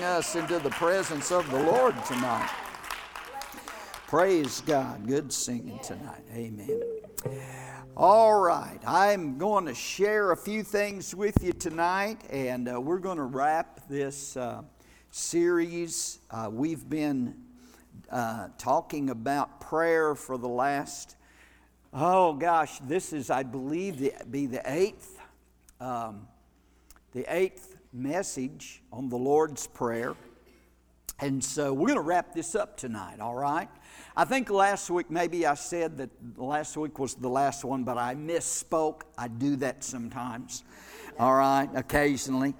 bring us into the presence of the Lord tonight. Praise God. Good singing tonight. Amen. All right. I'm going to share a few things with you tonight, and we're going to wrap this series. We've been talking about prayer for the last, this is, I believe, the eighth message on the Lord's Prayer. And so we're going to wrap this up tonight, all right? I think last week, maybe I said that last week was the last one, but I misspoke. I do that sometimes, all right, occasionally.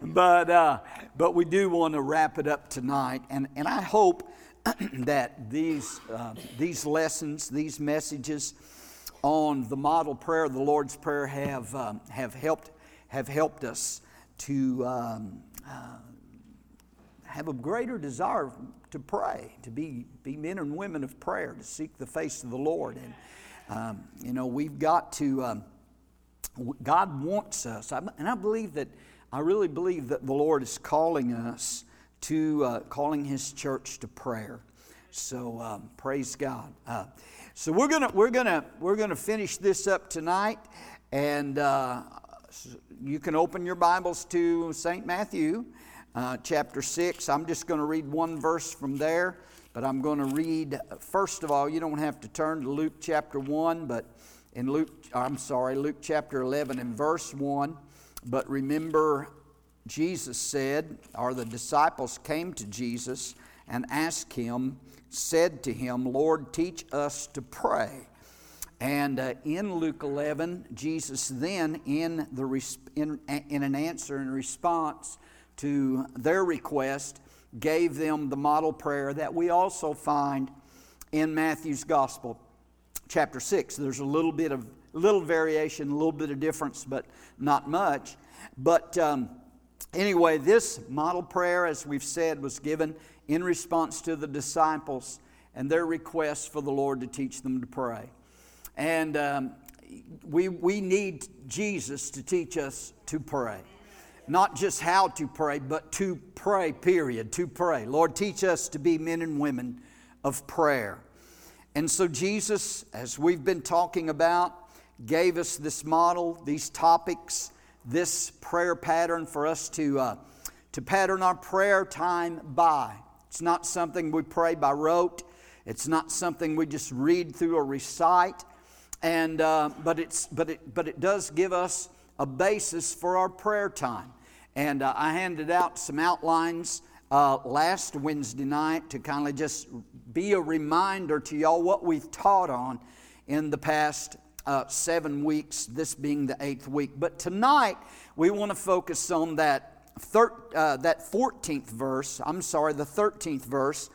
But we do want to wrap it up tonight. And I hope that these lessons, these messages on the model prayer, the Lord's Prayer, have helped us to have a greater desire to pray, to be men and women of prayer, to seek the face of the Lord. And, we've got to, God wants us. And I really believe that the Lord is calling us to, calling His church to prayer. So praise God. So we're gonna finish this up tonight, and you can open your Bibles to St. Matthew, chapter 6. I'm just going to read one verse from there, but I'm going to read, first of all, you don't have to turn to Luke chapter 1, but in Luke chapter 11 and verse 1. But remember, Jesus said, or the disciples came to Jesus and asked Him, said to Him, Lord, teach us to pray. And in Luke 11, Jesus then, in an answer and response to their request, gave them the model prayer that we also find in Matthew's Gospel, chapter 6. There's a little variation, a little bit of difference, but not much. But anyway, this model prayer, as we've said, was given in response to the disciples and their request for the Lord to teach them to pray. And we need Jesus to teach us to pray. Not just how to pray, but to pray, period, to pray. Lord, teach us to be men and women of prayer. And so Jesus, as we've been talking about, gave us this model, these topics, this prayer pattern for us to pattern our prayer time by. It's not something we pray by rote. It's not something we just read through or recite. And but it does give us a basis for our prayer time. And I handed out some outlines last Wednesday night to kind of just be a reminder to y'all what we've taught on in the past 7 weeks, this being the eighth week. But tonight we want to focus on the 13th verse,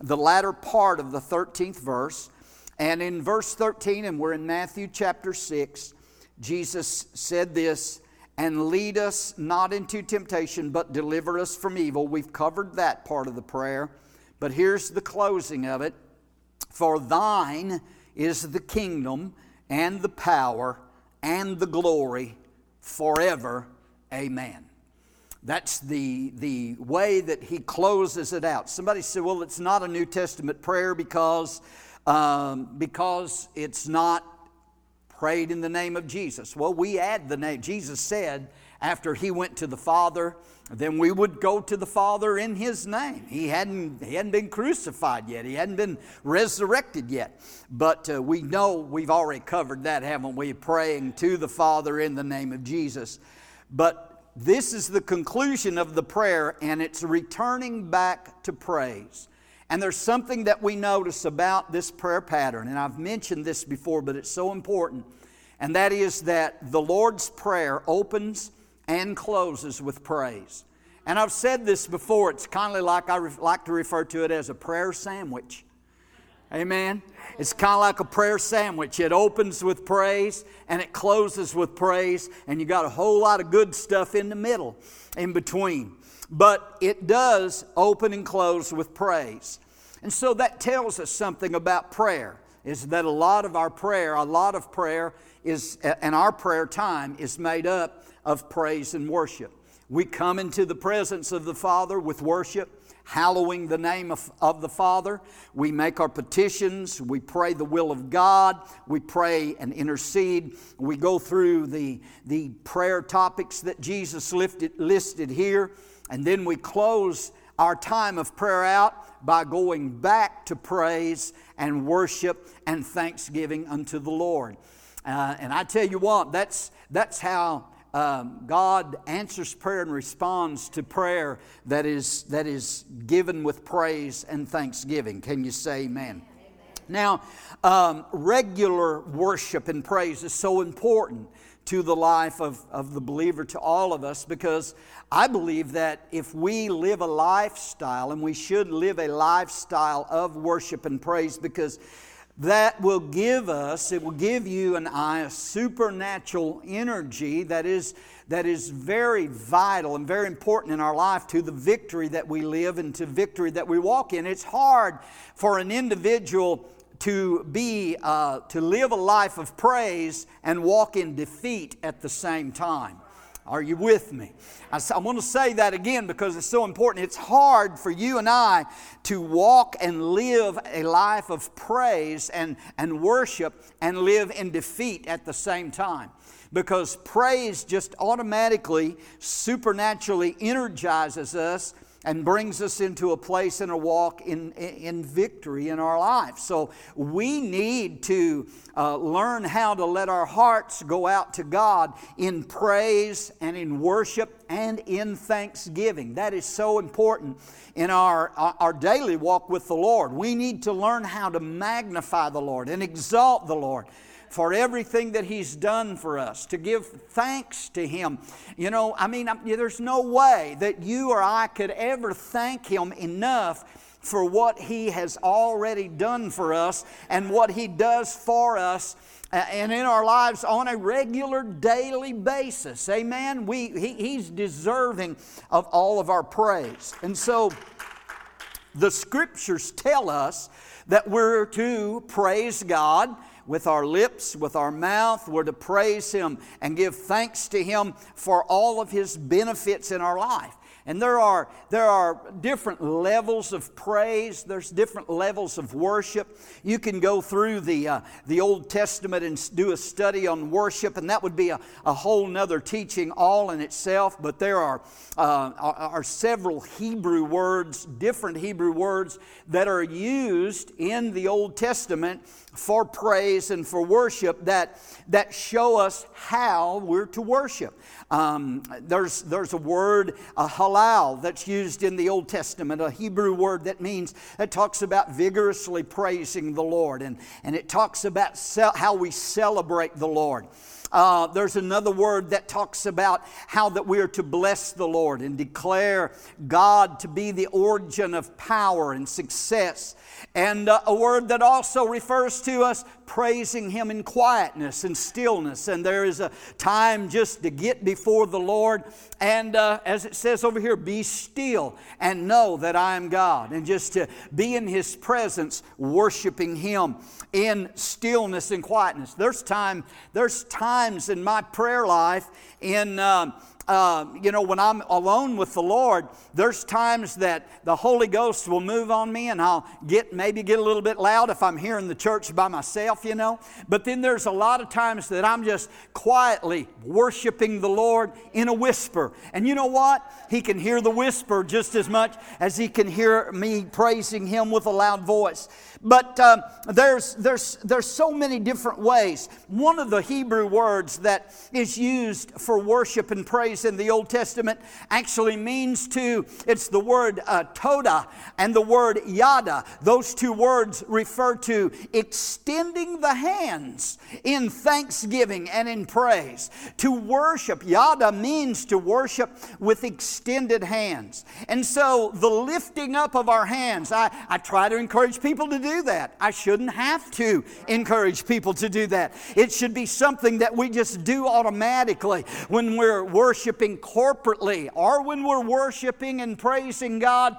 the latter part of the 13th verse. And in verse 13, and we're in Matthew chapter 6, Jesus said this, and lead us not into temptation, but deliver us from evil. We've covered that part of the prayer, but here's the closing of it. For thine is the kingdom and the power and the glory forever. Amen. That's the way that he closes it out. Somebody said, well, it's not a New Testament prayer because it's not prayed in the name of Jesus. Well, we add the name. Jesus said after he went to the Father, then we would go to the Father in his name. He hadn't been crucified yet. He hadn't been resurrected yet. But we know we've already covered that, haven't we? Praying to the Father in the name of Jesus. But this is the conclusion of the prayer, and it's returning back to praise. And there's something that we notice about this prayer pattern, and I've mentioned this before, but it's so important, and that is that the Lord's Prayer opens and closes with praise. And I've said this before, it's kind of like I like to refer to it as a prayer sandwich. Amen? It's kind of like a prayer sandwich. It opens with praise, and it closes with praise, and you got a whole lot of good stuff in the middle, in between. But it does open and close with praise. And so that tells us something about prayer, is that a lot of prayer is, and our prayer time is made up of praise and worship. We come into the presence of the Father with worship, hallowing the name of the Father. We make our petitions. We pray the will of God. We pray and intercede. We go through the prayer topics that Jesus listed here. And then we close our time of prayer out by going back to praise and worship and thanksgiving unto the Lord. And I tell you what, that's how God answers prayer and responds to prayer that is given with praise and thanksgiving. Can you say amen? Amen. Now, regular worship and praise is so important to the life of the believer, to all of us, because I believe that if we live a lifestyle, and we should live a lifestyle of worship and praise, because that will give us, it will give you and I a supernatural energy that is very vital and very important in our life to the victory that we live and to victory that we walk in. It's hard for an individual to live a life of praise and walk in defeat at the same time. Are you with me? I want to say that again because it's so important. It's hard for you and I to walk and live a life of praise and worship and live in defeat at the same time, because praise just automatically, supernaturally energizes us and brings us into a place and a walk in victory in our life. So we need to learn how to let our hearts go out to God in praise and in worship and in thanksgiving. That is so important in our daily walk with the Lord. We need to learn how to magnify the Lord and exalt the Lord for everything that He's done for us, to give thanks to Him. You know, I mean, there's no way that you or I could ever thank Him enough for what He has already done for us and what He does for us and in our lives on a regular daily basis. Amen? He's deserving of all of our praise. And so the Scriptures tell us that we're to praise God with our lips, with our mouth. We're to praise Him and give thanks to Him for all of His benefits in our life. And there are different levels of praise. There's different levels of worship. You can go through the Old Testament and do a study on worship, and that would be a whole nother teaching all in itself. But there are several Hebrew words, different Hebrew words that are used in the Old Testament for praise and for worship that show us how we're to worship. There's a word, a halal, that's used in the Old Testament, a Hebrew word that talks about vigorously praising the Lord, and it talks about how we celebrate the Lord. There's another word that talks about how that we are to bless the Lord and declare God to be the origin of power and success. And a word that also refers to us praising Him in quietness and stillness. And there is a time just to get before the Lord. And as it says over here, be still and know that I am God. And just to be in His presence, worshiping Him in stillness and quietness. There's times in my prayer life when I'm alone with the Lord, there's times that the Holy Ghost will move on me, and I'll get a little bit loud if I'm here in the church by myself, you know. But then there's a lot of times that I'm just quietly worshiping the Lord in a whisper. And you know what? He can hear the whisper just as much as He can hear me praising Him with a loud voice. But there's so many different ways. One of the Hebrew words that is used for worship and praise in the Old Testament actually means it's the word toda and the word yada. Those two words refer to extending the hands in thanksgiving and in praise. To worship, yada means to worship with extended hands. And so the lifting up of our hands, I try to encourage people to do that. I shouldn't have to encourage people to do that. It should be something that we just do automatically when we're worshiping corporately, or when we're worshiping and praising God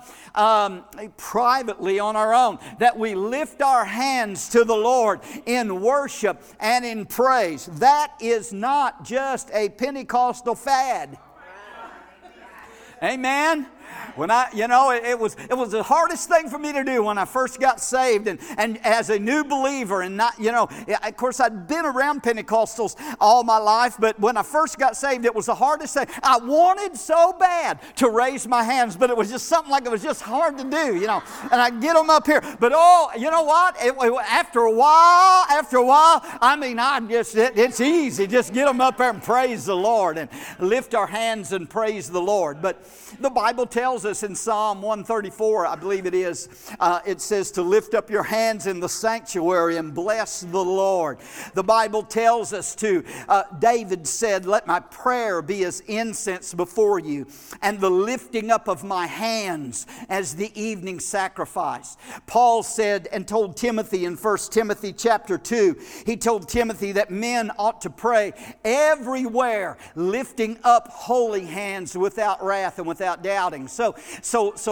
privately on our own, that we lift our hands to the Lord in worship and in praise. That is not just a Pentecostal fad. Amen. When it was the hardest thing for me to do when I first got saved and as a new believer, and of course I'd been around Pentecostals all my life, but when I first got saved, it was the hardest thing. I wanted so bad to raise my hands, but it was just something like it was just hard to do, and I'd get them up here. But you know what? After a while, it's easy. Just get them up there and praise the Lord and lift our hands and praise the Lord. But the Bible tells us in Psalm 134, I believe it is, it says to lift up your hands in the sanctuary and bless the Lord. The Bible tells us David said, let my prayer be as incense before you, and the lifting up of my hands as the evening sacrifice. Paul said and told Timothy in 1 Timothy chapter 2, he told Timothy that men ought to pray everywhere, lifting up holy hands without wrath and without doubting. So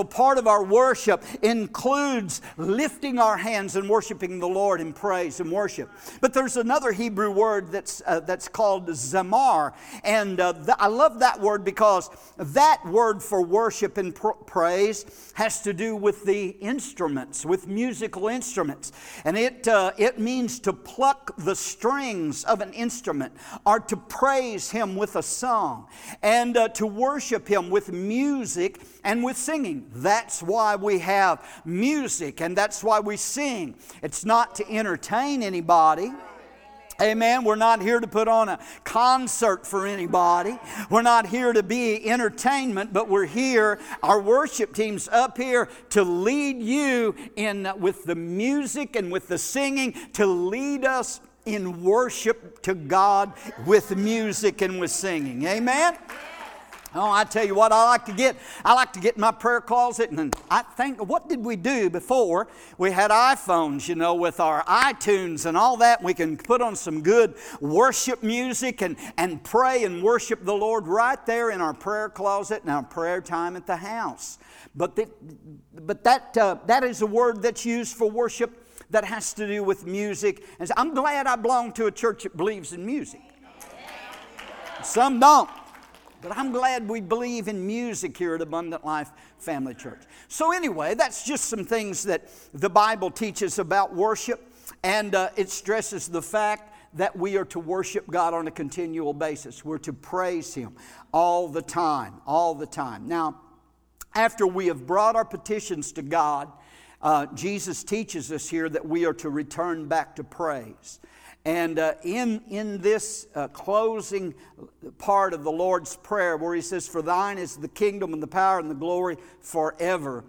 part of our worship includes lifting our hands and worshiping the Lord in praise and worship. But there's another Hebrew word that's called zamar, and I love that word because that word for worship and praise has to do with the instruments, with musical instruments, and it means to pluck the strings of an instrument, or to praise Him with a song, and to worship Him with music. And with singing. That's why we have music, and that's why we sing. It's not to entertain anybody. Amen. We're not here to put on a concert for anybody. We're not here to be entertainment, but we're here, our worship team's up here to lead you in with the music and with the singing, to lead us in worship to God with music and with singing. Amen. Oh, I tell you what I like to get. I like to get in my prayer closet, and I think, what did we do before? We had iPhones, with our iTunes and all that. We can put on some good worship music and pray and worship the Lord right there in our prayer closet and our prayer time at the house. But that is a word that's used for worship that has to do with music. And so I'm glad I belong to a church that believes in music. Some don't. But I'm glad we believe in music here at Abundant Life Family Church. So anyway, that's just some things that the Bible teaches about worship. And it stresses the fact that we are to worship God on a continual basis. We're to praise Him all the time. Now, after we have brought our petitions to God, Jesus teaches us here that we are to return back to praise. And in this closing part of the Lord's Prayer, where He says, "For thine is the kingdom and the power and the glory forever,"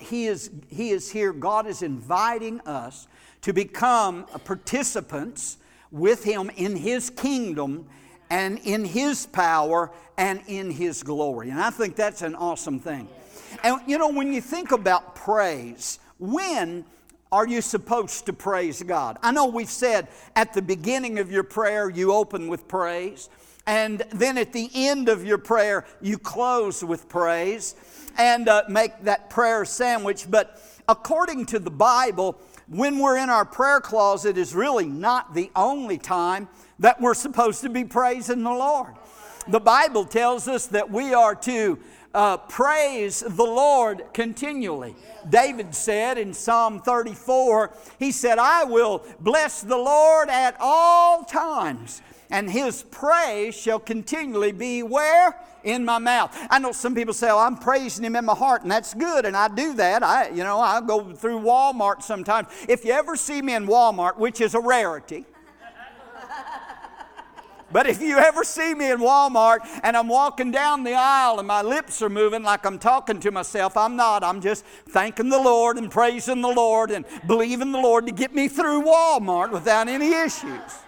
He is here. God is inviting us to become participants with Him in His kingdom and in His power and in His glory. And I think that's an awesome thing. And when you think about praise, when are you supposed to praise God? I know we've said at the beginning of your prayer, you open with praise. And then at the end of your prayer, you close with praise and make that prayer sandwich. But according to the Bible, when we're in our prayer closet is really not the only time that we're supposed to be praising the Lord. The Bible tells us that we are to praise the Lord continually. David said in Psalm 34, he said, I will bless the Lord at all times, and His praise shall continually be where? In my mouth. I know some people say, I'm praising Him in my heart, and that's good, and I do that. I go through Walmart sometimes. If you ever see me in Walmart, which is a rarity, but if you ever see me in Walmart and I'm walking down the aisle and my lips are moving like I'm talking to myself, I'm not. I'm just thanking the Lord and praising the Lord and believing the Lord to get me through Walmart without any issues.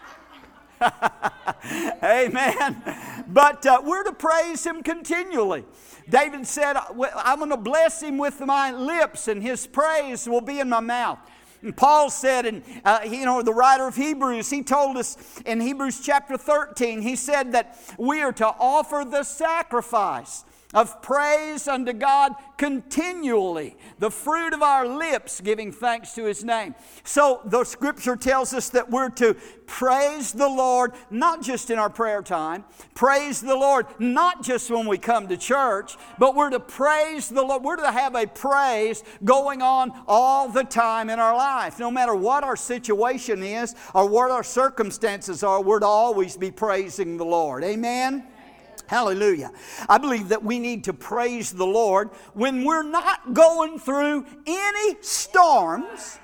Amen. But we're to praise Him continually. David said, I'm going to bless Him with my lips and His praise will be in my mouth. And Paul said, and the writer of Hebrews, he told us in Hebrews chapter 13, he said that we are to offer the sacrifice of praise unto God continually, the fruit of our lips giving thanks to His name. So the Scripture tells us that we're to praise the Lord not just in our prayer time, praise the Lord not just when we come to church, but we're to praise the Lord. We're to have a praise going on all the time in our life. No matter what our situation is or what our circumstances are, we're to always be praising the Lord. Amen? Hallelujah. I believe that we need to praise the Lord when we're not going through any storms,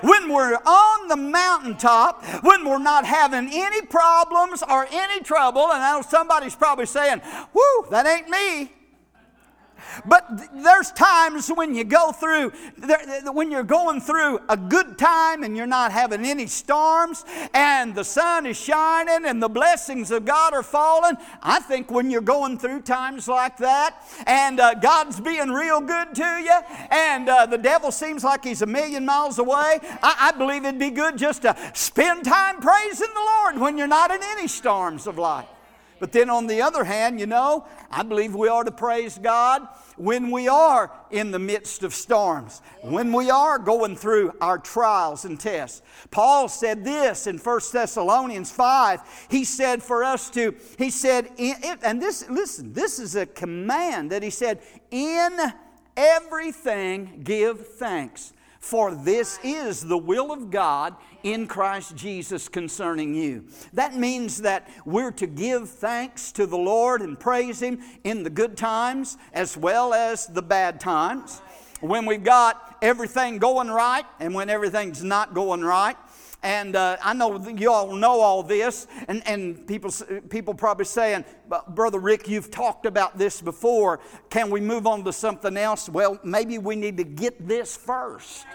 when we're on the mountaintop, when we're not having any problems or any trouble. And I know somebody's probably saying, "Whoo, that ain't me." But there's times when you go through, when you're going through a good time and you're not having any storms and the sun is shining and the blessings of God are falling. I think when you're going through times like that and God's being real good to you and the devil seems like he's a million miles away, I believe it'd be good just to spend time praising the Lord when you're not in any storms of life. But then on the other hand, you know, I believe we are to praise God when we are in the midst of storms, when we are going through our trials and tests. Paul said this in 1 Thessalonians 5. He said for us to, he said, and this, listen, this is a command that he said, in everything give thanks, for this is the will of God in Christ Jesus concerning you. That means that we're to give thanks to the Lord and praise Him in the good times as well as the bad times. When we've got everything going right and when everything's not going right. And I know you all know all this, and people probably saying, "Brother Rick, you've talked about this before. Can we move on to something else?" Well, maybe we need to get this first.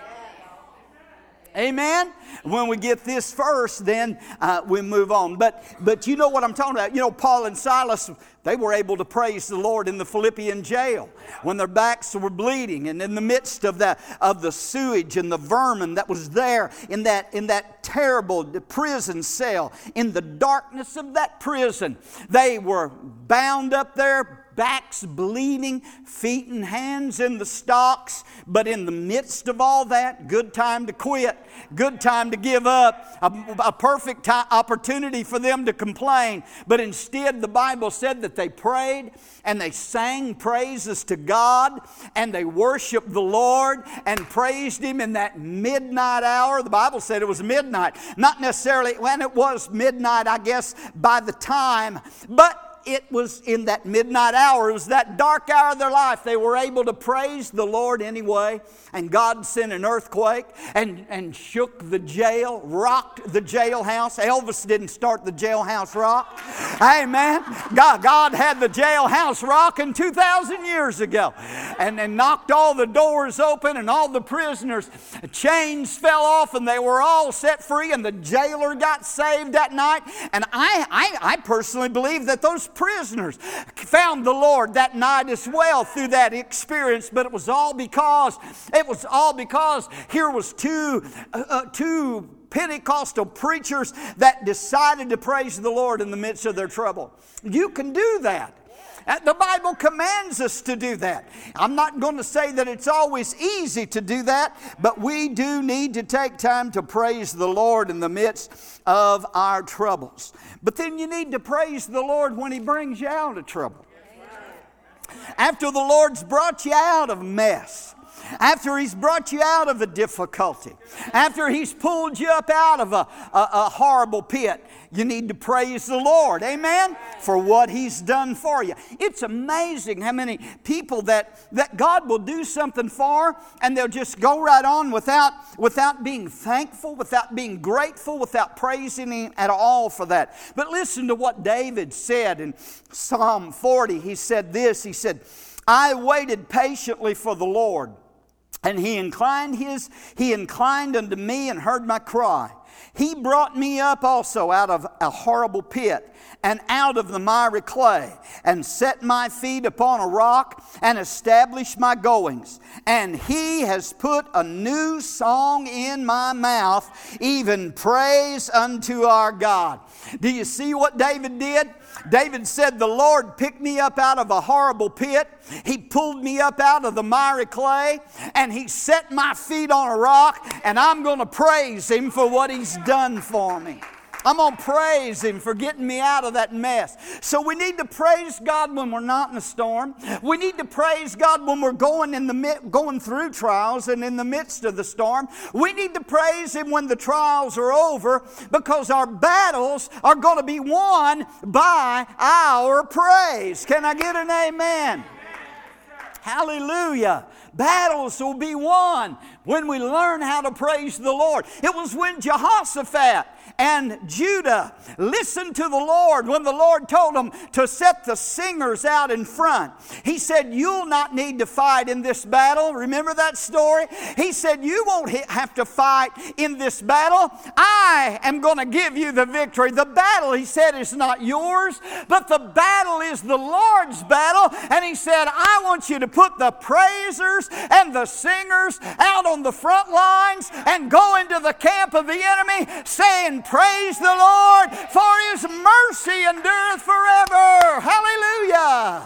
Amen? When we get this first, then we move on. But you know what I'm talking about. You know, Paul and Silas, they were able to praise the Lord in the Philippian jail when their backs were bleeding and in the midst of the sewage and the vermin that was there in that terrible prison cell, in the darkness of that prison. They were bound up there, backs bleeding, feet and hands in the stocks. But in the midst of all that, good time to quit, good time to give up, a perfect opportunity for them to complain. But instead, the Bible said that they prayed and they sang praises to God and they worshiped the Lord and praised Him in that midnight hour. The Bible said it was midnight. Not necessarily when it was midnight, I guess, by the time, but it was in that midnight hour. It was that dark hour of their life. They were able to praise the Lord anyway. And God sent an earthquake and shook the jail, rocked the jailhouse. Elvis didn't start the jailhouse rock. Amen. God had the jailhouse rocking 2,000 years ago. And knocked all the doors open and all the prisoners. Chains fell off and they were all set free. And the jailer got saved that night. And I personally believe that those prisoners found the Lord that night as well through that experience, but it was all because here was two Pentecostal preachers that decided to praise the Lord in the midst of their trouble. You can do that. The Bible commands us to do that. I'm not going to say that it's always easy to do that, but we do need to take time to praise the Lord in the midst of our troubles. But then you need to praise the Lord when He brings you out of trouble. After the Lord's brought you out of mess, after He's brought you out of a difficulty, after He's pulled you up out of a horrible pit, you need to praise the Lord, amen, for what He's done for you. It's amazing how many people that God will do something for and they'll just go right on without being thankful, without being grateful, without praising Him at all for that. But listen to what David said in Psalm 40. He said this, he said, "I waited patiently for the Lord. And he inclined unto me and heard my cry. He brought me up also out of a horrible pit and out of the miry clay, and set my feet upon a rock and established my goings. And He has put a new song in my mouth, even praise unto our God." Do you see what David did? David said, the Lord picked me up out of a horrible pit. He pulled me up out of the miry clay, and He set my feet on a rock, and I'm going to praise Him for what He's done for me. I'm going to praise Him for getting me out of that mess. So we need to praise God when we're not in a storm. We need to praise God when we're going through trials and in the midst of the storm. We need to praise Him when the trials are over, because our battles are going to be won by our praise. Can I get an amen? Amen. Hallelujah. Battles will be won when we learn how to praise the Lord. It was when Jehoshaphat and Judah listened to the Lord when the Lord told them to set the singers out in front. He said, you'll not need to fight in this battle. Remember that story? He said, you won't have to fight in this battle. I am going to give you the victory. The battle, He said, is not yours, but the battle is the Lord's battle. And He said, I want you to put the praisers and the singers out on the front lines and go into the camp of the enemy saying, praise the Lord, for His mercy endureth forever. Hallelujah.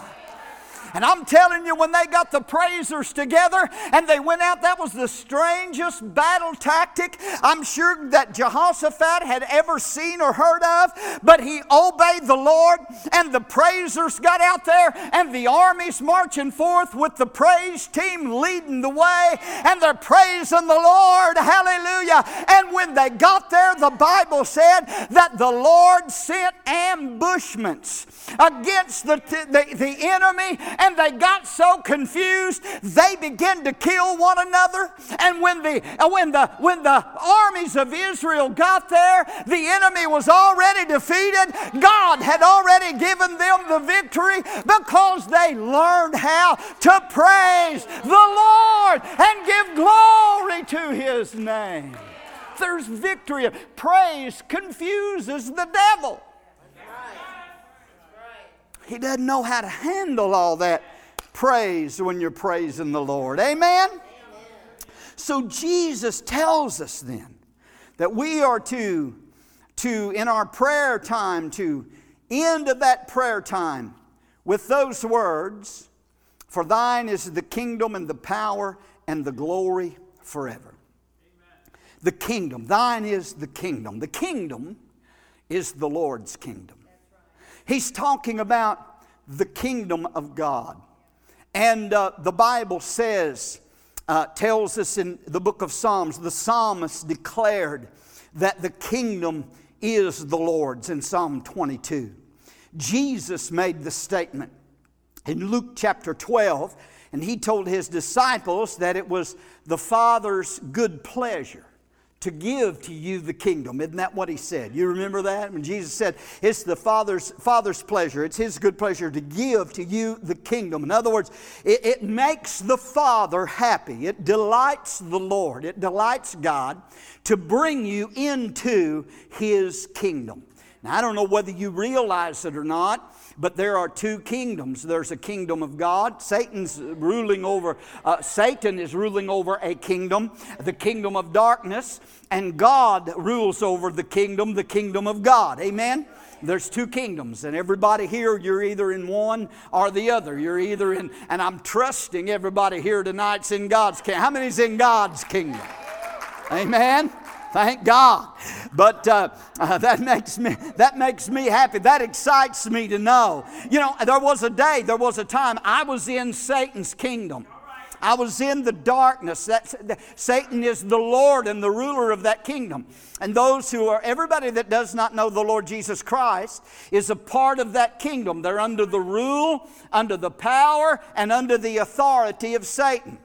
And I'm telling you, when they got the praisers together and they went out, that was the strangest battle tactic I'm sure that Jehoshaphat had ever seen or heard of. But he obeyed the Lord, and the praisers got out there, and the army's marching forth with the praise team leading the way, and they're praising the Lord. Hallelujah. And when they got there, the Bible said that the Lord sent ambushments against the enemy. And they got so confused, they began to kill one another. And when the armies of Israel got there, the enemy was already defeated. God had already given them the victory because they learned how to praise the Lord and give glory to His name. There's victory. Praise confuses the devil. He doesn't know how to handle all that praise when you're praising the Lord. Amen? Amen? So Jesus tells us then that we are to in our prayer time, to end of that prayer time with those words, for thine is the kingdom and the power and the glory forever. Amen. The kingdom, thine is the kingdom. The kingdom is the Lord's kingdom. He's talking about the kingdom of God. And the Bible says, tells us in the book of Psalms, the psalmist declared that the kingdom is the Lord's in Psalm 22. Jesus made the statement in Luke chapter 12, and He told His disciples that it was the Father's good pleasure to give to you the kingdom. Isn't that what He said? You remember that? When Jesus said, it's the Father's pleasure. It's His good pleasure to give to you the kingdom. In other words, it makes the Father happy. It delights the Lord. It delights God to bring you into His kingdom. Now, I don't know whether you realize it or not, but there are two kingdoms. There's a kingdom of God. Satan is ruling over a kingdom, the kingdom of darkness, and God rules over the kingdom of God. Amen? There's two kingdoms, and everybody here, you're either in one or the other. You're either in, and I'm trusting everybody here tonight's in God's kingdom. How many's in God's kingdom? Amen? Thank God. But that makes me happy. That excites me to know. You know, there was a time I was in Satan's kingdom. I was in the darkness. Satan is the Lord and the ruler of that kingdom. And everybody that does not know the Lord Jesus Christ is a part of that kingdom. They're under the rule, under the power, and under the authority of Satan.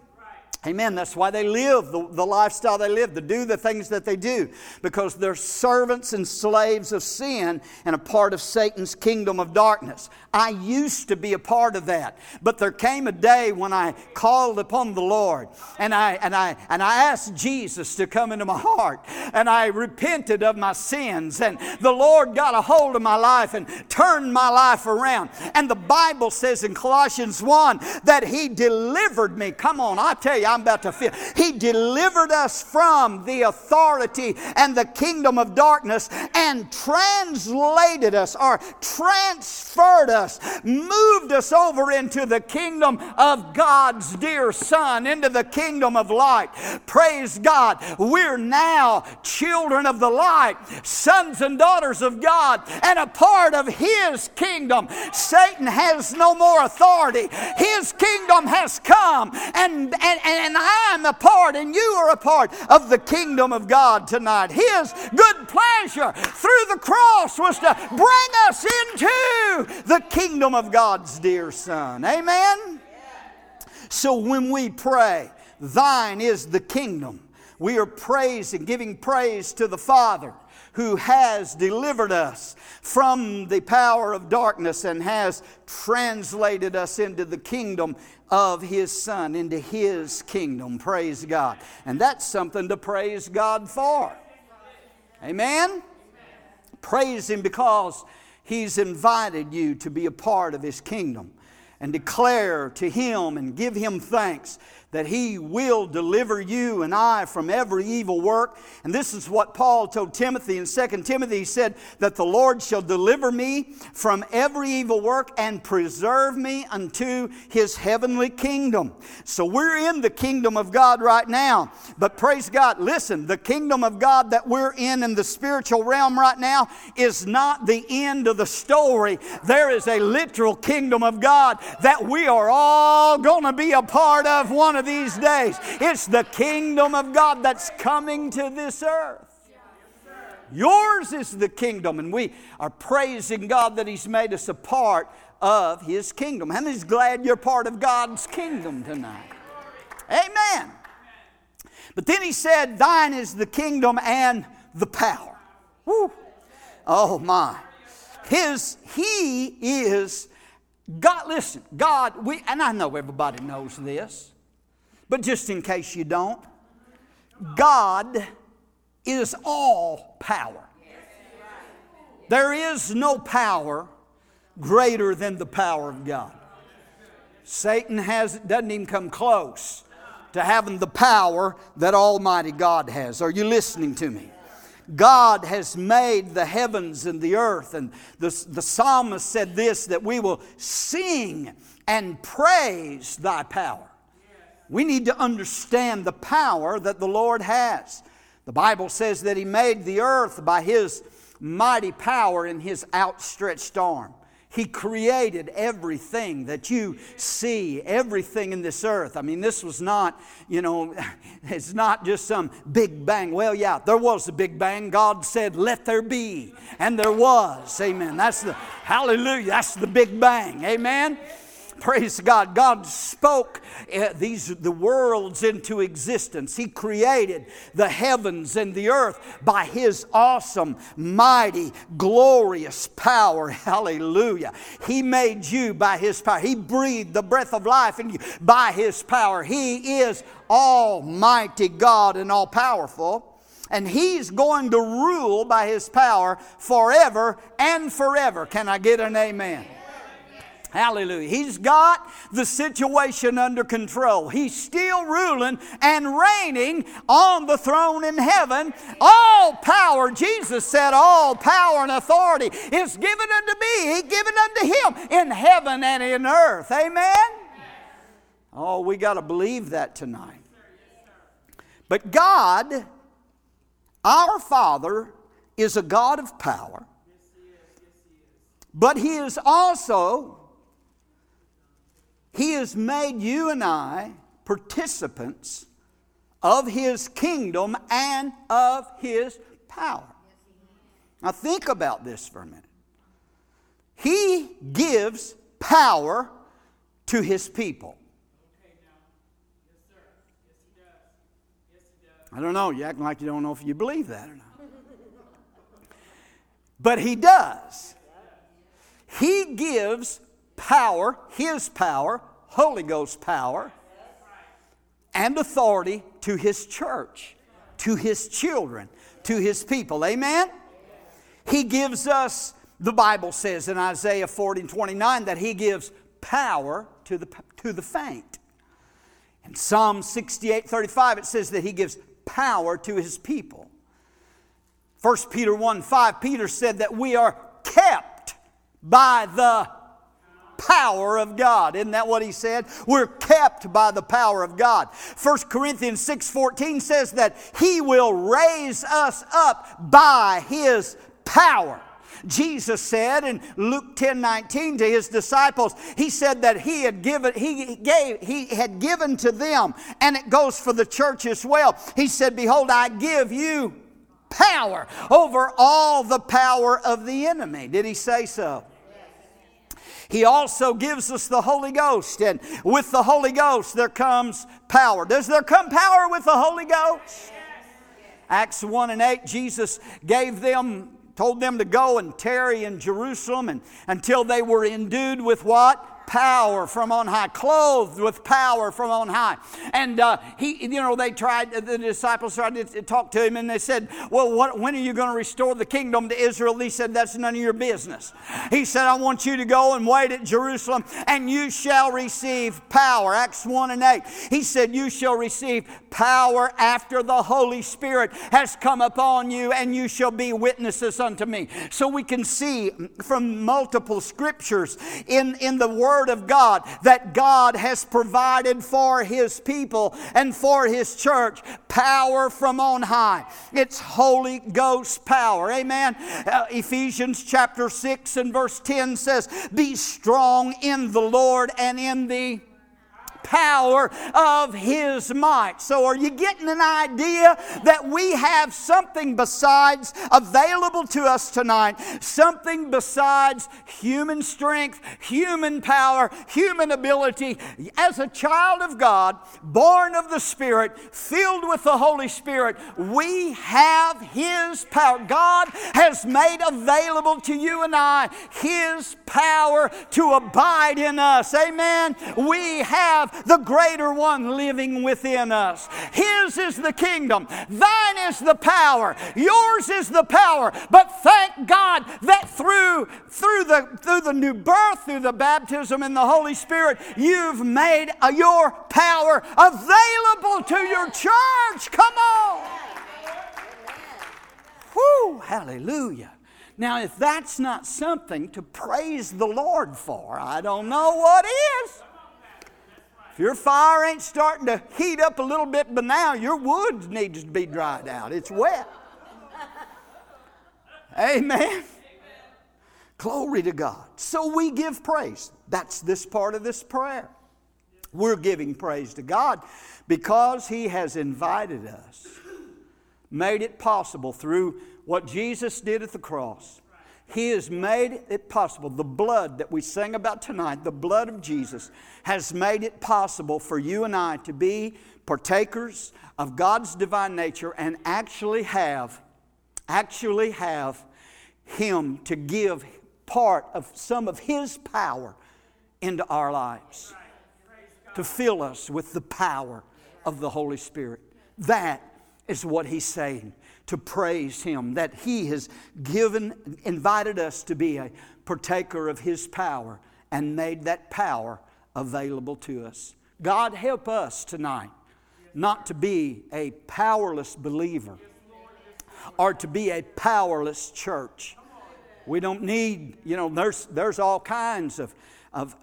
Amen. That's why they live the lifestyle they live, to do the things that they do, because they're servants and slaves of sin and a part of Satan's kingdom of darkness. I used to be a part of that, but there came a day when I called upon the Lord and I asked Jesus to come into my heart, and I repented of my sins, and the Lord got a hold of my life and turned my life around. And the Bible says in Colossians 1 that He delivered me. Come on, I tell you. I'm about to finish. He delivered us from the authority and the kingdom of darkness and translated us, or transferred us, moved us over into the kingdom of God's dear Son, into the kingdom of light. Praise God. We're now children of the light, sons and daughters of God, and a part of His kingdom. Satan has no more authority. His kingdom has come, and I'm a part, and you are a part of the kingdom of God tonight. His good pleasure through the cross was to bring us into the kingdom of God's dear Son. Amen? So when we pray, Thine is the kingdom, we are praising, giving praise to the Father who has delivered us from the power of darkness and has translated us into the kingdom of His Son, into His kingdom. Praise God. And that's something to praise God for. Amen? Praise Him because He's invited you to be a part of His kingdom, and declare to Him and give Him thanks that He will deliver you and I from every evil work. And this is what Paul told Timothy in 2 Timothy. He said that the Lord shall deliver me from every evil work and preserve me unto His heavenly kingdom. So we're in the kingdom of God right now. But praise God, listen, the kingdom of God that we're in the spiritual realm right now is not the end of the story. There is a literal kingdom of God that we are all going to be a part of one of these days. It's the kingdom of God that's coming to this earth. Yours is the kingdom, and we are praising God that He's made us a part of His kingdom. How many's glad you're part of God's kingdom tonight? Amen. But then He said, Thine is the kingdom and the power. Woo. Oh my. He is God. Listen, God, and I know everybody knows this, but just in case you don't, God is all power. There is no power greater than the power of God. Satan doesn't even come close to having the power that Almighty God has. Are you listening to me? God has made the heavens and the earth. And the psalmist said this, that we will sing and praise Thy power. We need to understand the power that the Lord has. The Bible says that He made the earth by His mighty power in His outstretched arm. He created everything that you see, everything in this earth. I mean, this was not, it's not just some big bang. Well, yeah, there was a big bang. God said, let there be. And there was. Amen. Hallelujah. That's the big bang. Amen. Praise God. God spoke the worlds into existence. He created the heavens and the earth by His awesome, mighty, glorious power. Hallelujah. He made you by His power. He breathed the breath of life in you by His power. He is Almighty God and all-powerful. And He's going to rule by His power forever and forever. Can I get an amen? Hallelujah. He's got the situation under control. He's still ruling and reigning on the throne in heaven. All power, Jesus said, all power and authority is given unto me. He given unto Him in heaven and in earth. Amen? Oh, we got to believe that tonight. But God, our Father, is a God of power. But He is also... He has made you and I participants of His kingdom and of His power. Now think about this for a minute. He gives power to His people. I don't know, you're acting like you don't know if you believe that or not. But He does. He gives power, His power, Holy Ghost power, and authority to His church, to His children, to His people. Amen? He gives us, the Bible says in Isaiah 40 and 29, that He gives power to the faint. In Psalm 68:35, it says that He gives power to His people. 1 Peter 1:5, Peter said that we are kept by the power of God. Isn't that what he said? We're kept by the power of God. 1 Corinthians 6:14 says that He will raise us up by His power. Jesus said in Luke 10:19 to His disciples, He said that He had given to them, and it goes for the church as well. He said, "Behold, I give you power over all the power of the enemy." Did He say so? He also gives us the Holy Ghost, and with the Holy Ghost there comes power. Does there come power with the Holy Ghost? Yes. Acts 1:8, Jesus told them to go and tarry in Jerusalem until they were endued with what? Power from on high, clothed with power from on high. And the disciples tried to talk to Him, and they said, "Well, when are you going to restore the kingdom to Israel?" He said, "That's none of your business." He said, "I want you to go and wait at Jerusalem, and you shall receive power." Acts 1:8. He said, "You shall receive power after the Holy Spirit has come upon you, and you shall be witnesses unto me." So we can see from multiple scriptures in the Word of God that God has provided for His people and for His church power from on high. It's Holy Ghost power. Amen. Ephesians chapter 6 and verse 10 says, "Be strong in the Lord and in the power of His might." So are you getting an idea that we have something besides available to us tonight, something besides human strength, human power, human ability? As a child of God, born of the Spirit, filled with the Holy Spirit, we have His power. God has made available to you and I His power to abide in us. Amen. We have the greater one living within us. His is the kingdom. Thine is the power. Yours is the power. But thank God that through the new birth, through the baptism in the Holy Spirit, you've made your power available to your church. Come on. Whew, hallelujah. Now, if that's not something to praise the Lord for, I don't know what is. If your fire ain't starting to heat up a little bit by now, your wood needs to be dried out. It's wet. Amen. Amen. Glory to God. So we give praise. That's this part of this prayer. We're giving praise to God because He has invited us, made it possible through what Jesus did at the cross. He has made it possible. The blood that we sang about tonight, the blood of Jesus, has made it possible for you and I to be partakers of God's divine nature and actually have Him to give part of some of His power into our lives, to fill us with the power of the Holy Spirit. That is what He's saying. To praise Him, that He has invited us to be a partaker of His power and made that power available to us. God help us tonight not to be a powerless believer or to be a powerless church. We don't need, there's all kinds of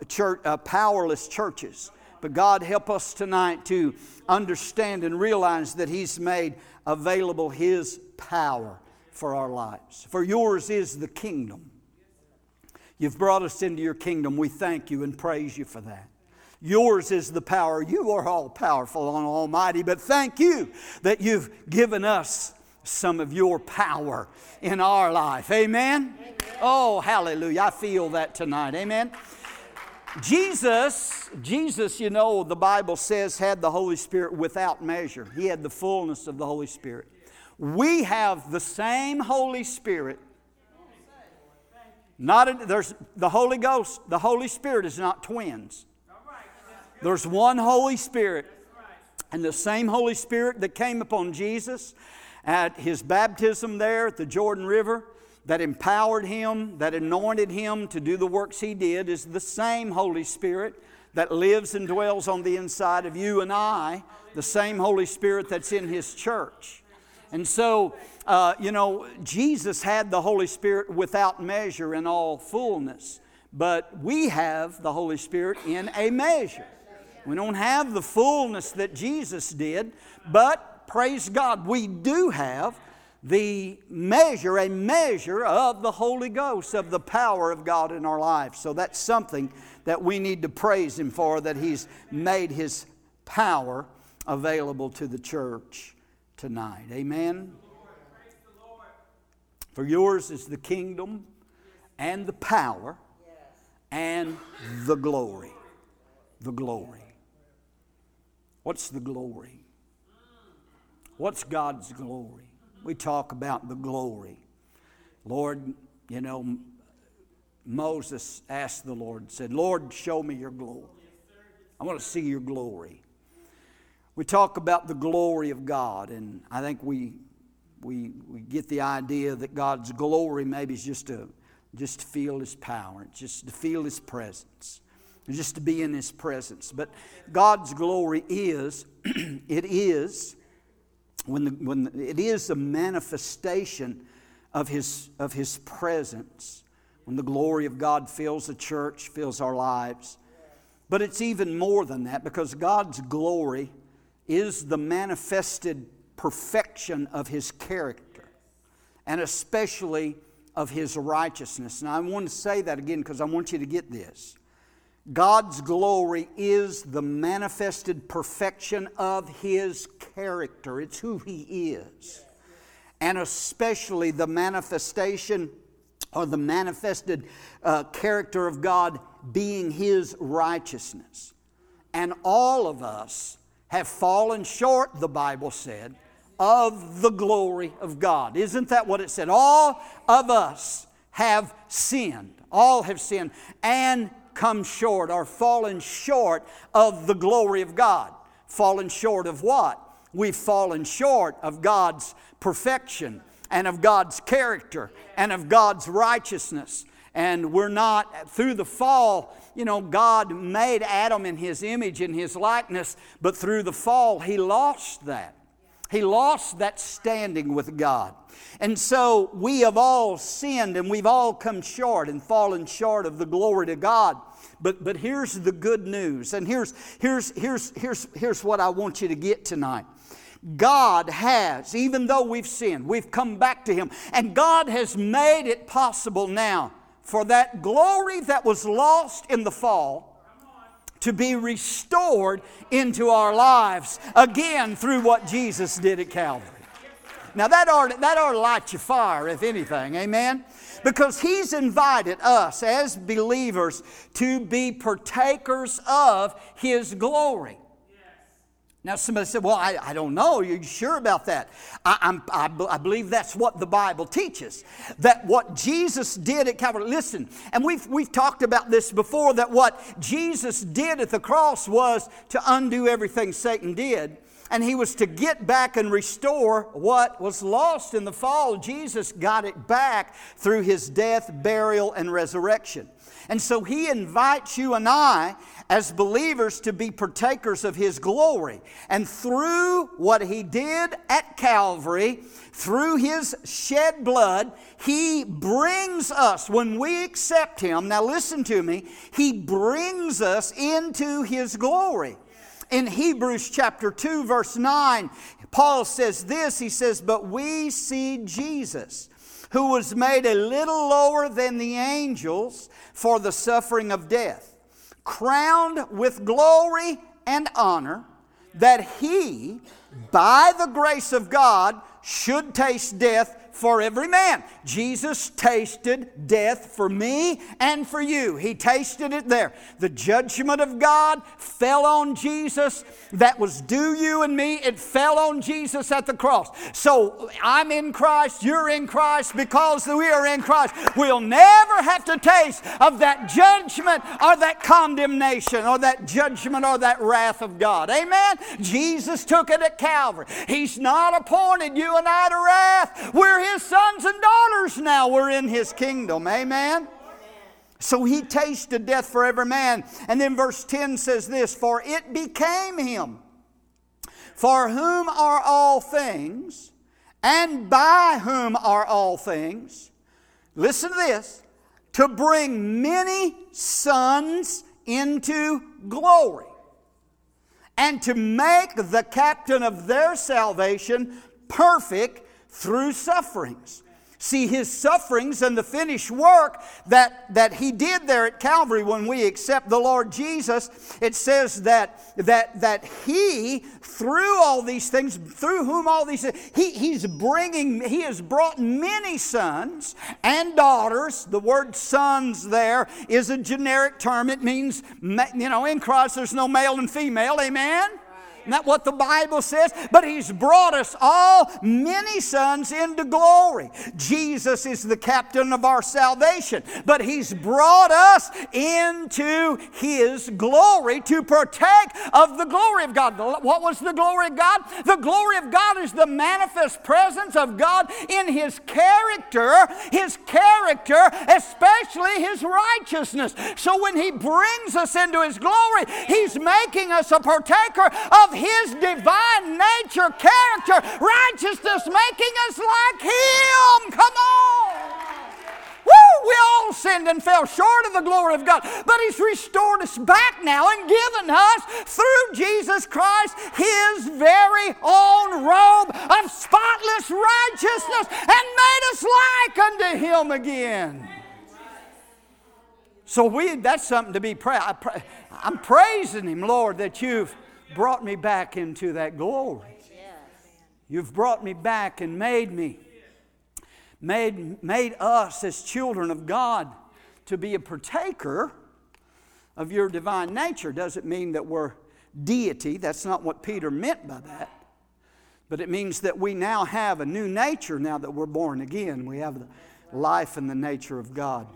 church, powerless churches. But God help us tonight to understand and realize that He's made available His power for our lives. For yours is the kingdom. You've brought us into your kingdom. We thank you and praise you for that. Yours is the power. You are all powerful and almighty. But thank you that you've given us some of your power in our life. Amen? Amen. Oh, hallelujah. I feel that tonight. Amen. Jesus, the Bible says, had the Holy Spirit without measure. He had the fullness of the Holy Spirit. We have the same Holy Spirit. There's the Holy Ghost. The Holy Spirit is not twins. There's one Holy Spirit. And the same Holy Spirit that came upon Jesus at His baptism there at the Jordan River, that empowered Him, that anointed Him to do the works He did, is the same Holy Spirit that lives and dwells on the inside of you and I, the same Holy Spirit that's in His church. And so, Jesus had the Holy Spirit without measure in all fullness. But we have the Holy Spirit in a measure. We don't have the fullness that Jesus did, but praise God, we do have a measure of the Holy Ghost, of the power of God in our life. So that's something that we need to praise Him for, that He's made His power available to the church tonight. Amen? Praise the Lord. For yours is the kingdom and the power and the glory. The glory. What's the glory? What's God's glory? We talk about the glory. Lord, Moses asked the Lord, said, Lord, show me your glory. I want to see your glory. We talk about the glory of God, and I think we get the idea that God's glory maybe is just to feel His power, just to feel His presence, just to be in His presence. But God's glory is, it is a manifestation of His presence, when the glory of God fills the church, fills our lives. But it's even more than that, because God's glory is the manifested perfection of His character, and especially of His righteousness. Now I want to say that again, because I want you to get this. God's glory is the manifested perfection of His character. It's who He is. And especially the manifestation or the manifested character of God being His righteousness. And all of us have fallen short, the Bible said, of the glory of God. Isn't that what it said? All of us have sinned. All have sinned. And come short, or fallen short of the glory of God. Fallen short of what? We've fallen short of God's perfection and of God's character and of God's righteousness. And we're not, through the fall, God made Adam in His image, in His likeness, but through the fall, he lost that. He lost that standing with God. And so we have all sinned, and we've all come short and fallen short of the glory to God. But here's the good news, and here's what I want you to get tonight. God has, even though we've sinned, we've come back to Him, and God has made it possible now for that glory that was lost in the fall to be restored into our lives again through what Jesus did at Calvary. Now that ought to light your fire, if anything. Amen? Because He's invited us as believers to be partakers of His glory. Now somebody said, well, I don't know. Are you sure about that? I believe that's what the Bible teaches. That what Jesus did at Calvary. Listen, and we've talked about this before, that what Jesus did at the cross was to undo everything Satan did. And He was to get back and restore what was lost in the fall. Jesus got it back through His death, burial, and resurrection. And so He invites you and I as believers to be partakers of His glory. And through what He did at Calvary, through His shed blood, He brings us, when we accept Him, now listen to me, He brings us into His glory. In Hebrews chapter 2, verse 9, Paul says this, he says, but we see Jesus, who was made a little lower than the angels for the suffering of death, crowned with glory and honor, that He, by the grace of God, should taste death for every man. Jesus tasted death for me and for you. He tasted it there. The judgment of God fell on Jesus. That was due you and me. It fell on Jesus at the cross. So I'm in Christ. You're in Christ. Because we are in Christ, we'll never have to taste of that judgment or that condemnation or that judgment or that wrath of God. Amen? Jesus took it at Calvary. He's not appointed you and I to wrath. We're His sons and daughters now. We're in His kingdom. Amen? So he tasted death for every man. And then verse 10 says this, for it became him, for whom are all things, and by whom are all things, listen to this, to bring many sons into glory, and to make the captain of their salvation perfect through sufferings. See, His sufferings and the finished work that He did there at Calvary when we accept the Lord Jesus, it says that He, through all these things, through whom all these things, He has brought many sons and daughters. The word sons there is a generic term. It means, in Christ there's no male and female, amen? Isn't that what the Bible says? But He's brought us all, many sons, into glory. Jesus is the captain of our salvation. But He's brought us into His glory to partake of the glory of God. What was the glory of God? The glory of God is the manifest presence of God in His character, especially His righteousness. So when He brings us into His glory, He's making us a partaker of His divine nature, character, righteousness, making us like Him. Come on. Woo! We all sinned and fell short of the glory of God, but He's restored us back now and given us, through Jesus Christ, His very own robe of spotless righteousness and made us like unto Him again. So that's something to be proud. I'm praising Him, Lord, that You've brought me back into that glory. You've brought me back and made us as children of God to be a partaker of Your divine nature. Doesn't mean that we're deity. That's not what Peter meant by that. But it means that we now have a new nature now that we're born again. We have the life and the nature of God.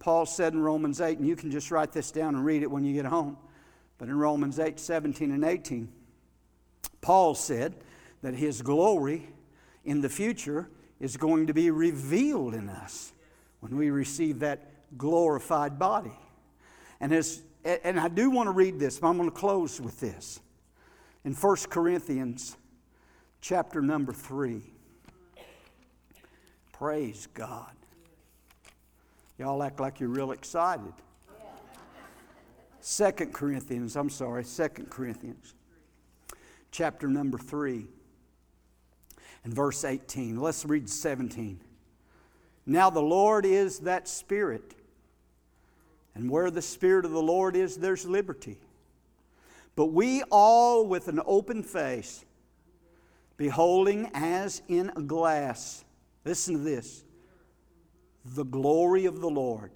Paul said in Romans 8, and you can just write this down and read it when you get home. But in Romans 8, 17 and 18, Paul said that His glory in the future is going to be revealed in us when we receive that glorified body. And I do want to read this, but I'm going to close with this. In 1 Corinthians chapter number 3. Praise God. Y'all act like you're real excited. 2 Corinthians, chapter number 3, and verse 18. Let's read 17. Now the Lord is that Spirit, and where the Spirit of the Lord is, there's liberty. But we all, with an open face, beholding as in a glass, listen to this, the glory of the Lord,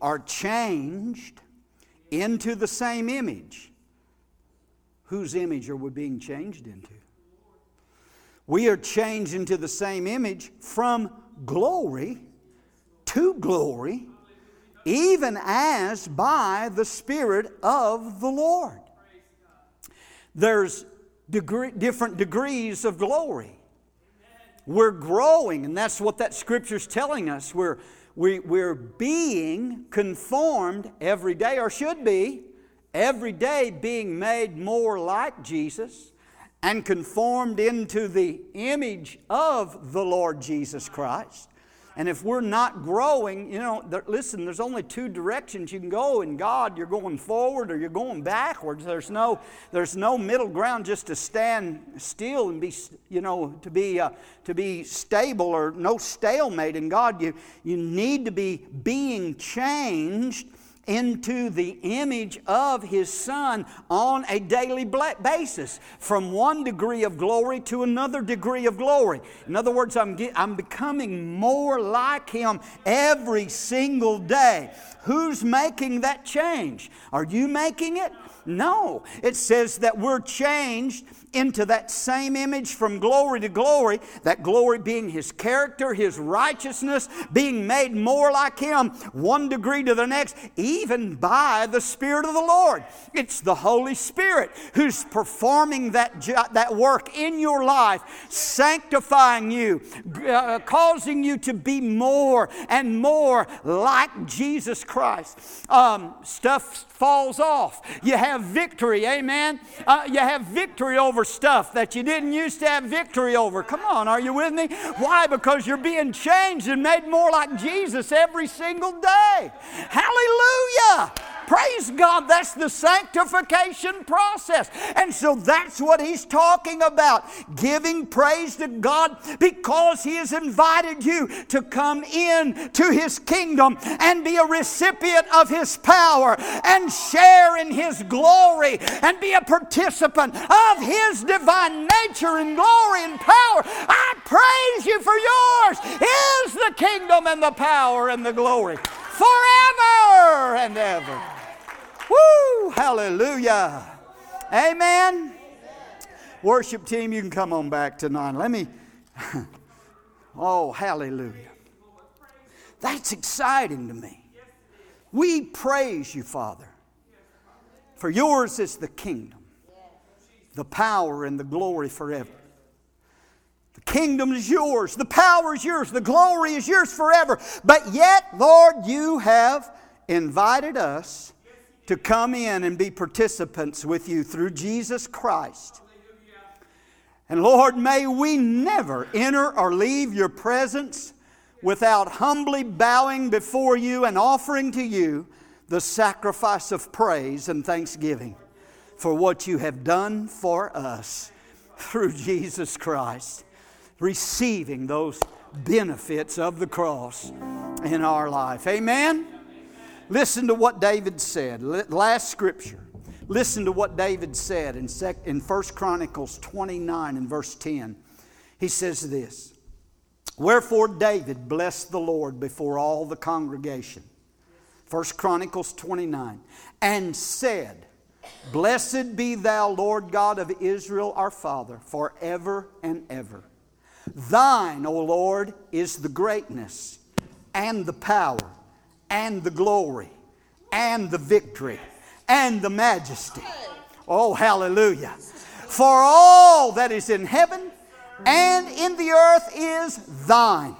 are changed into the same image. Whose image are we being changed into? We are changed into the same image from glory to glory, even as by the Spirit of the Lord. There's different degrees of glory. We're growing, and that's what that Scripture's telling us. We're being conformed every day, or should be, every day being made more like Jesus and conformed into the image of the Lord Jesus Christ. And if we're not growing, listen, there's only two directions you can go in God. You're going forward or you're going backwards. There's no middle ground just to stand still and be stable or no stalemate in God. You need to be being changed into the image of His Son on a daily basis, from one degree of glory to another degree of glory. In other words, I'm becoming more like Him every single day. Who's making that change? Are you making it? No, it says that we're changed into that same image from glory to glory, that glory being His character, His righteousness, being made more like Him, one degree to the next, even by the Spirit of the Lord. It's the Holy Spirit who's performing that work in your life, sanctifying you, causing you to be more and more like Jesus Christ. Stuff falls off. You have victory, amen? You have victory over stuff that you didn't used to have victory over. Come on, are you with me? Why? Because you're being changed and made more like Jesus every single day. Hallelujah! Praise God, that's the sanctification process. And so that's what he's talking about, giving praise to God because He has invited you to come in to His kingdom and be a recipient of His power and share in His glory and be a participant of His divine nature and glory and power. I praise you, for yours is the kingdom and the power and the glory forever and ever. Woo! Hallelujah. Amen. Worship team, you can come on back tonight. Let me... Oh, hallelujah. That's exciting to me. We praise you, Father. For yours is the kingdom, the power, and the glory forever. The kingdom is yours. The power is yours. The glory is yours forever. But yet, Lord, you have invited us to come in and be participants with you through Jesus Christ. And Lord, may we never enter or leave your presence without humbly bowing before you and offering to you the sacrifice of praise and thanksgiving for what you have done for us through Jesus Christ, receiving those benefits of the cross in our life. Amen? Listen to what David said. Last scripture. Listen to what David said in 1 Chronicles 29 and verse 10. He says this, "Wherefore David blessed the Lord before all the congregation." 1 Chronicles 29. "And said, Blessed be thou, Lord God of Israel, our Father, forever and ever. Thine, O Lord, is the greatness and the power and the glory and the victory and the majesty." Oh, hallelujah. "For all that is in heaven and in the earth is thine.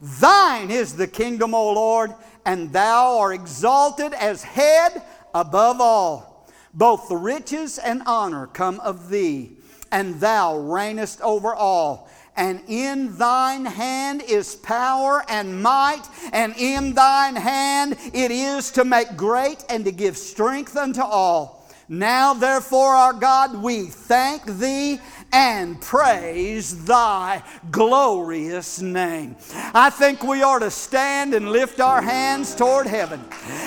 Thine is the kingdom, O Lord, and thou art exalted as head above all. Both the riches and honor come of thee, and thou reignest over all. And in thine hand is power and might, and in thine hand it is to make great and to give strength unto all. Now therefore, our God, we thank thee and praise thy glorious name." I think we ought to stand and lift our hands toward heaven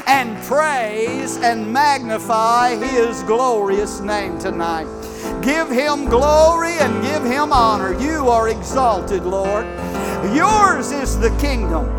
and praise and magnify His glorious name tonight. Give Him glory and give Him honor. You are exalted, Lord. Yours is the kingdom